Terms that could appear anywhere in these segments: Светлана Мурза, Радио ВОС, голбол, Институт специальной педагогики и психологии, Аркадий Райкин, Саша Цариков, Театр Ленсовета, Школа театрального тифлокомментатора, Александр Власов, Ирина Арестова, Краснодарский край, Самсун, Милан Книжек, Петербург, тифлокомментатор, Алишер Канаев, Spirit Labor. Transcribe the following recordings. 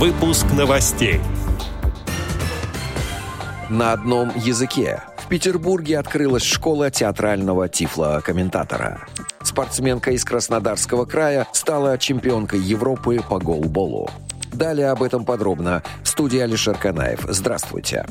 Выпуск новостей. На одном языке. В Петербурге открылась школа театрального тифлокомментатора. Спортсменка из Краснодарского края стала чемпионкой Европы по голболу. Далее об этом подробно. В студии Алишер Канаев. Здравствуйте.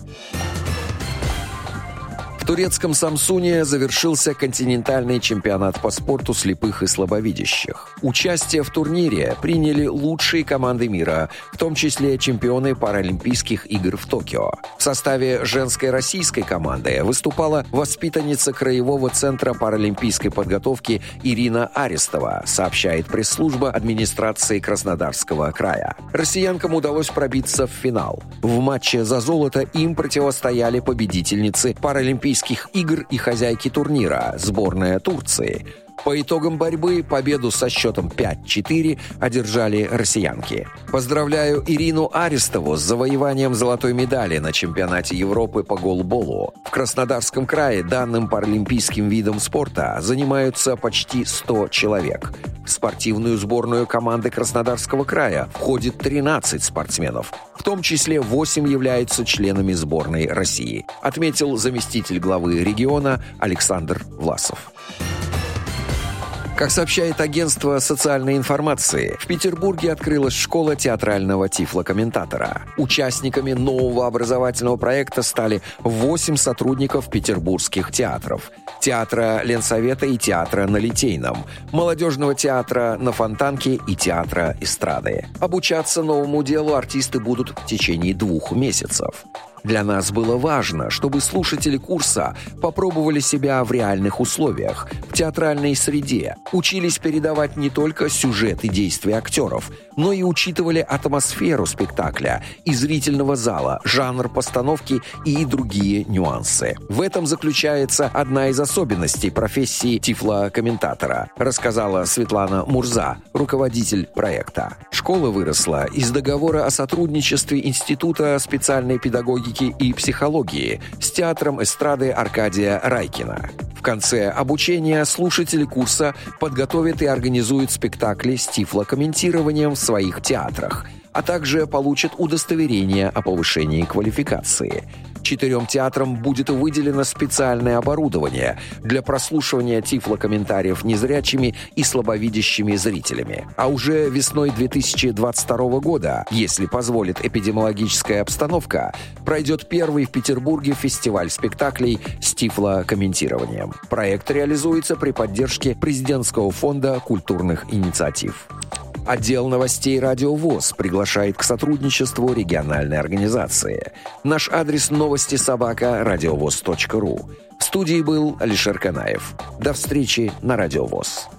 В турецком Самсуне завершился континентальный чемпионат по спорту слепых и слабовидящих. Участие в турнире приняли лучшие команды мира, в том числе чемпионы Паралимпийских игр в Токио. В составе женской российской команды выступала воспитанница Краевого центра паралимпийской подготовки Ирина Арестова, сообщает пресс-служба администрации Краснодарского края. Россиянкам удалось пробиться в финал. В матче за золото им противостояли победительницы Паралимпийских игр и хозяйки турнира сборная Турции. По итогам борьбы победу со счетом 5-4 одержали россиянки. Поздравляю Ирину Арестову с завоеванием золотой медали на чемпионате Европы по голболу. В Краснодарском крае данным паралимпийским видом спорта занимаются почти 100 человек. В спортивную сборную команды Краснодарского края входит 13 спортсменов, в том числе 8 являются членами сборной России, отметил заместитель главы региона Александр Власов. Как сообщает агентство социальной информации, в Петербурге открылась школа театрального тифлокомментатора. Участниками нового образовательного проекта стали 8 сотрудников петербургских театров. Театра Ленсовета и театра на Литейном, молодежного театра на Фонтанке и театра эстрады. Обучаться новому делу артисты будут в течение 2 месяцев. Для нас было важно, чтобы слушатели курса попробовали себя в реальных условиях, в театральной среде, учились передавать не только сюжет и действия актеров, но и учитывали атмосферу спектакля и зрительного зала, жанр постановки и другие нюансы. В этом заключается одна из особенностей профессии тифлокомментатора, рассказала Светлана Мурза, руководитель проекта. Школа выросла из договора о сотрудничестве Института специальной педагогики и психологии с театром эстрады Аркадия Райкина. В конце обучения слушатели курса подготовят и организуют спектакли с тифлокомментированием в своих театрах, а также получат удостоверение о повышении квалификации. 4 театрам будет выделено специальное оборудование для прослушивания тифлокомментариев незрячими и слабовидящими зрителями. А уже весной 2022 года, если позволит эпидемиологическая обстановка, пройдет первый в Петербурге фестиваль спектаклей с тифлокомментированием. Проект реализуется при поддержке Президентского фонда культурных инициатив. Отдел новостей «Радио ВОС» приглашает к сотрудничеству региональной организации. Наш адрес новости@радиовос.ру. В студии был Алишер Канаев. До встречи на «Радио ВОС».